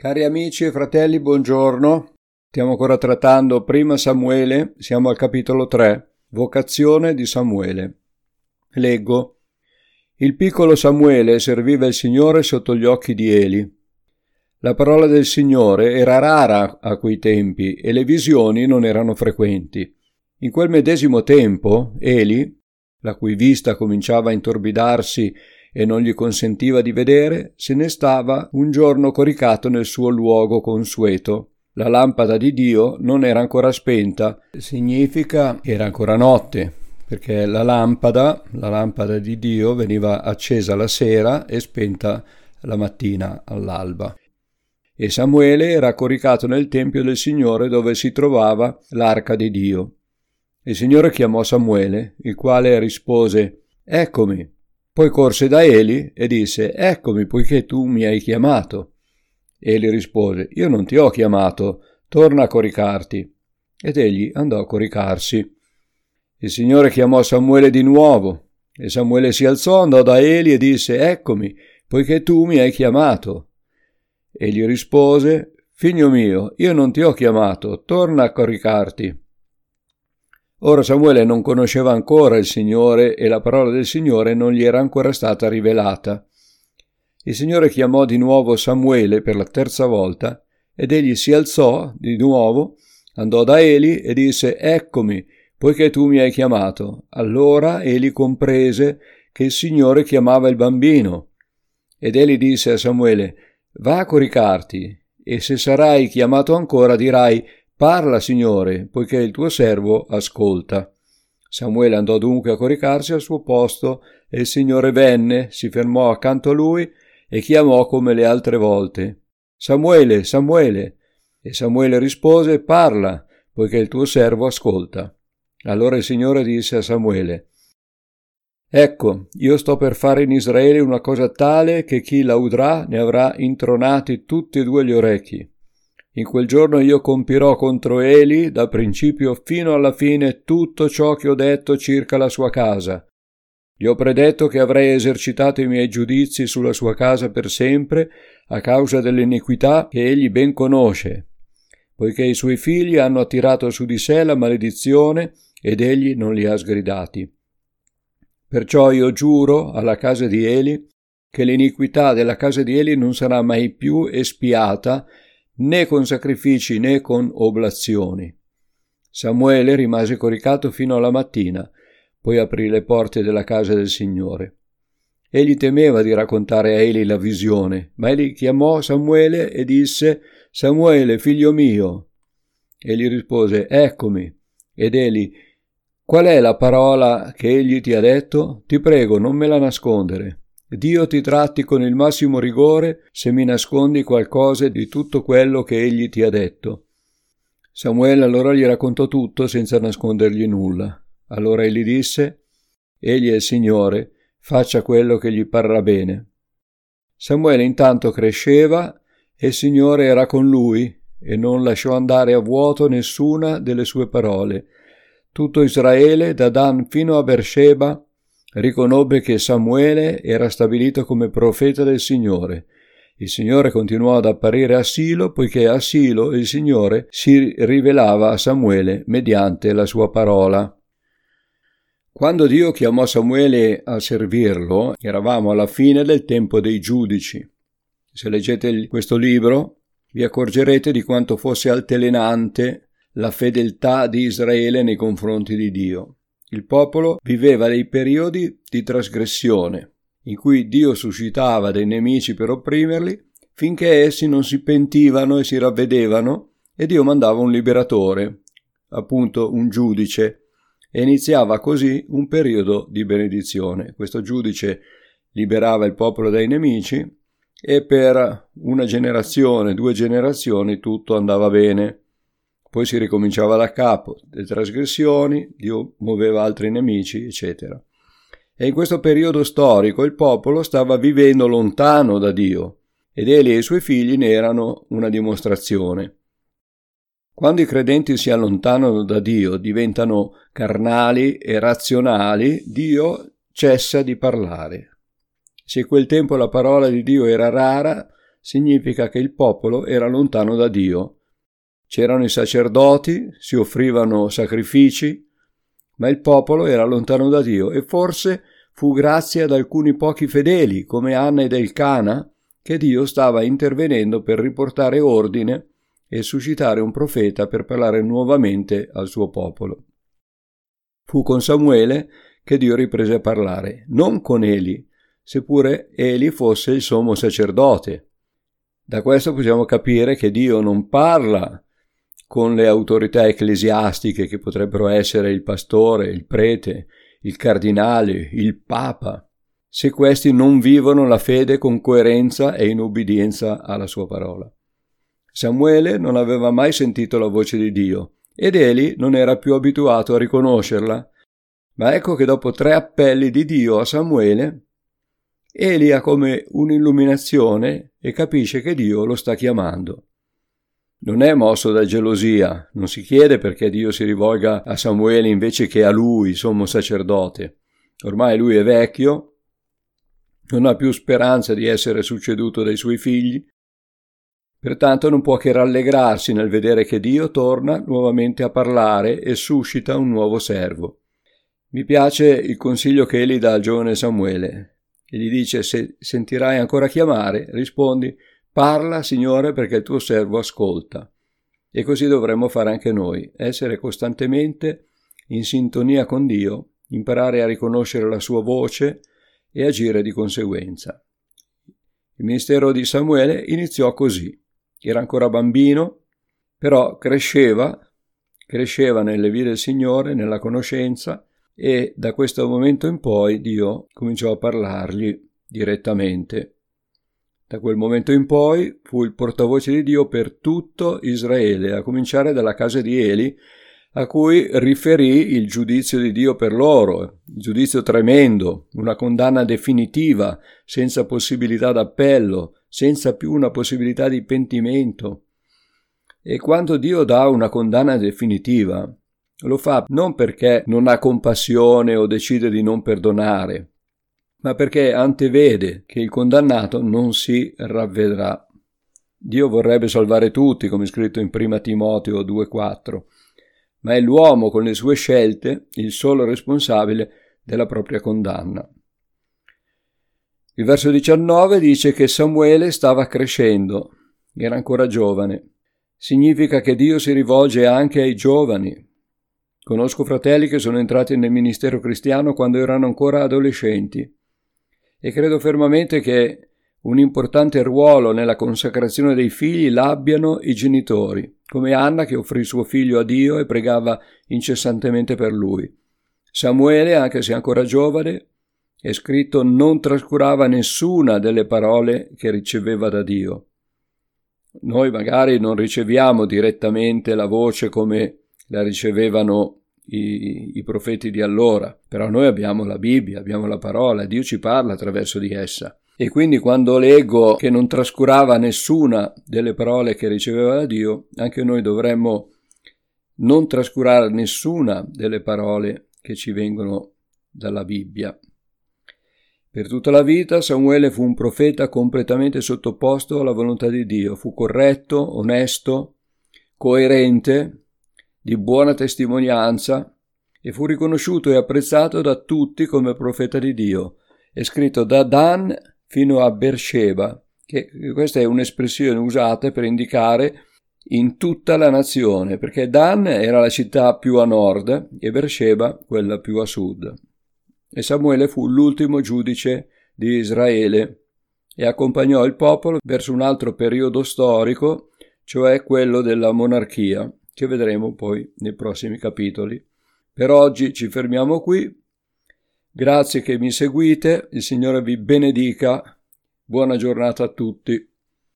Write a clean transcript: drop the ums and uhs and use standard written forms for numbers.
Cari amici e fratelli, buongiorno. Stiamo ancora trattando Prima Samuele, siamo al capitolo 3, vocazione di Samuele. Leggo. Il piccolo Samuele serviva il Signore sotto gli occhi di Eli. La parola del Signore era rara a quei tempi e le visioni non erano frequenti. In quel medesimo tempo, Eli, la cui vista cominciava a intorbidarsi e non gli consentiva di vedere, se ne stava un giorno coricato nel suo luogo consueto. La lampada di Dio non era ancora spenta, significa era ancora notte, perché la lampada di Dio veniva accesa la sera e spenta la mattina all'alba. E Samuele era coricato nel tempio del Signore dove si trovava l'arca di Dio. Il Signore chiamò Samuele, il quale rispose: «Eccomi». Poi corse da Eli e disse: «Eccomi, poiché tu mi hai chiamato». Eli rispose: «Io non ti ho chiamato, torna a coricarti». Ed egli andò a coricarsi. Il Signore chiamò Samuele di nuovo, e Samuele si alzò, andò da Eli e disse: «Eccomi, poiché tu mi hai chiamato». Egli rispose: «Figlio mio, io non ti ho chiamato, torna a coricarti». Ora Samuele non conosceva ancora il Signore e la parola del Signore non gli era ancora stata rivelata. Il Signore chiamò di nuovo Samuele per la terza volta ed egli si alzò di nuovo, andò da Eli e disse: «Eccomi, poiché tu mi hai chiamato». Allora Eli comprese che il Signore chiamava il bambino. Ed Eli disse a Samuele: «Va a coricarti e se sarai chiamato ancora dirai: Parla, Signore, poiché il tuo servo ascolta». Samuele andò dunque a coricarsi al suo posto e il Signore venne, si fermò accanto a lui e chiamò come le altre volte: «Samuele, Samuele». E Samuele rispose: «Parla, poiché il tuo servo ascolta». Allora il Signore disse a Samuele: «Ecco, io sto per fare in Israele una cosa tale che chi la udrà ne avrà intronati tutti e due gli orecchi. In quel giorno io compirò contro Eli, da principio fino alla fine, tutto ciò che ho detto circa la sua casa. Gli ho predetto che avrei esercitato i miei giudizi sulla sua casa per sempre, a causa dell'iniquità che egli ben conosce, poiché i suoi figli hanno attirato su di sé la maledizione ed egli non li ha sgridati. Perciò io giuro alla casa di Eli che l'iniquità della casa di Eli non sarà mai più espiata, né con sacrifici né con oblazioni». Samuele rimase coricato fino alla mattina, poi aprì le porte della casa del Signore. Egli temeva di raccontare a Eli la visione, ma Eli chiamò Samuele e disse: «Samuele, figlio mio». Egli rispose: «Eccomi». Ed Eli: «Qual è la parola che egli ti ha detto? Ti prego, non me la nascondere. Dio ti tratti con il massimo rigore se mi nascondi qualcosa di tutto quello che egli ti ha detto». Samuele allora gli raccontò tutto senza nascondergli nulla. Allora egli disse: «Egli è il Signore, faccia quello che gli parrà bene». Samuele intanto cresceva e il Signore era con lui e non lasciò andare a vuoto nessuna delle sue parole. Tutto Israele, da Dan fino a Beersheba, riconobbe che Samuele era stabilito come profeta del Signore. Il Signore continuò ad apparire a Silo, poiché a Silo il Signore si rivelava a Samuele mediante la sua parola. Quando Dio chiamò Samuele a servirlo, eravamo alla fine del tempo dei giudici. Se leggete questo libro, vi accorgerete di quanto fosse altalenante la fedeltà di Israele nei confronti di Dio. Il popolo viveva dei periodi di trasgressione, in cui Dio suscitava dei nemici per opprimerli, finché essi non si pentivano e si ravvedevano, e Dio mandava un liberatore, appunto un giudice, e iniziava così un periodo di benedizione. Questo giudice liberava il popolo dai nemici e per una generazione, 2 generazioni, tutto andava bene. Poi si ricominciava da capo, le trasgressioni, Dio muoveva altri nemici, eccetera. E in questo periodo storico il popolo stava vivendo lontano da Dio, ed Eli e i suoi figli ne erano una dimostrazione. Quando i credenti si allontanano da Dio, diventano carnali e razionali, Dio cessa di parlare. Se quel tempo la parola di Dio era rara, significa che il popolo era lontano da Dio. C'erano i sacerdoti, si offrivano sacrifici, ma il popolo era lontano da Dio, e forse fu grazie ad alcuni pochi fedeli, come Anna ed Elcana, che Dio stava intervenendo per riportare ordine e suscitare un profeta per parlare nuovamente al suo popolo. Fu con Samuele che Dio riprese a parlare, non con Eli, seppure Eli fosse il sommo sacerdote. Da questo possiamo capire che Dio non parla con le autorità ecclesiastiche, che potrebbero essere il pastore, il prete, il cardinale, il papa, se questi non vivono la fede con coerenza e in ubbidienza alla sua parola. Samuele non aveva mai sentito la voce di Dio ed Eli non era più abituato a riconoscerla, ma ecco che dopo 3 appelli di Dio a Samuele, Eli ha come un'illuminazione e capisce che Dio lo sta chiamando. Non è mosso da gelosia, non si chiede perché Dio si rivolga a Samuele invece che a lui, sommo sacerdote. Ormai lui è vecchio, non ha più speranza di essere succeduto dai suoi figli, pertanto non può che rallegrarsi nel vedere che Dio torna nuovamente a parlare e suscita un nuovo servo. Mi piace il consiglio che Eli dà al giovane Samuele. Gli dice: se sentirai ancora chiamare, rispondi: parla, Signore, perché il tuo servo ascolta. E così dovremmo fare anche noi, essere costantemente in sintonia con Dio, imparare a riconoscere la sua voce e agire di conseguenza. Il ministero di Samuele iniziò così. Era ancora bambino, però cresceva nelle vie del Signore, nella conoscenza, e da questo momento in poi Dio cominciò a parlargli direttamente. Da quel momento in poi fu il portavoce di Dio per tutto Israele, a cominciare dalla casa di Eli, a cui riferì il giudizio di Dio per loro, un giudizio tremendo, una condanna definitiva, senza possibilità d'appello, senza più una possibilità di pentimento. E quando Dio dà una condanna definitiva, lo fa non perché non ha compassione o decide di non perdonare, ma perché antevede che il condannato non si ravvedrà. Dio vorrebbe salvare tutti, come scritto in 1 Timoteo 2,4, ma è l'uomo con le sue scelte il solo responsabile della propria condanna. Il verso 19 dice che Samuele stava crescendo, era ancora giovane. Significa che Dio si rivolge anche ai giovani. Conosco fratelli che sono entrati nel ministero cristiano quando erano ancora adolescenti. E credo fermamente che un importante ruolo nella consacrazione dei figli l'abbiano i genitori, come Anna che offrì suo figlio a Dio e pregava incessantemente per lui. Samuele, anche se ancora giovane, è scritto non trascurava nessuna delle parole che riceveva da Dio. Noi magari non riceviamo direttamente la voce come la ricevevano i profeti di allora, però noi abbiamo la Bibbia, abbiamo la parola, Dio ci parla attraverso di essa. E quindi quando leggo che non trascurava nessuna delle parole che riceveva da Dio, anche noi dovremmo non trascurare nessuna delle parole che ci vengono dalla Bibbia. Per tutta la vita Samuele fu un profeta completamente sottoposto alla volontà di Dio, fu corretto, onesto, coerente, di buona testimonianza, e fu riconosciuto e apprezzato da tutti come profeta di Dio. È scritto da Dan fino a Beersheba, che questa è un'espressione usata per indicare in tutta la nazione, perché Dan era la città più a nord e Beersheba quella più a sud. E Samuele fu l'ultimo giudice di Israele e accompagnò il popolo verso un altro periodo storico, cioè quello della monarchia, che vedremo poi nei prossimi capitoli. Per oggi ci fermiamo qui. Grazie che mi seguite, il Signore vi benedica. Buona giornata a tutti.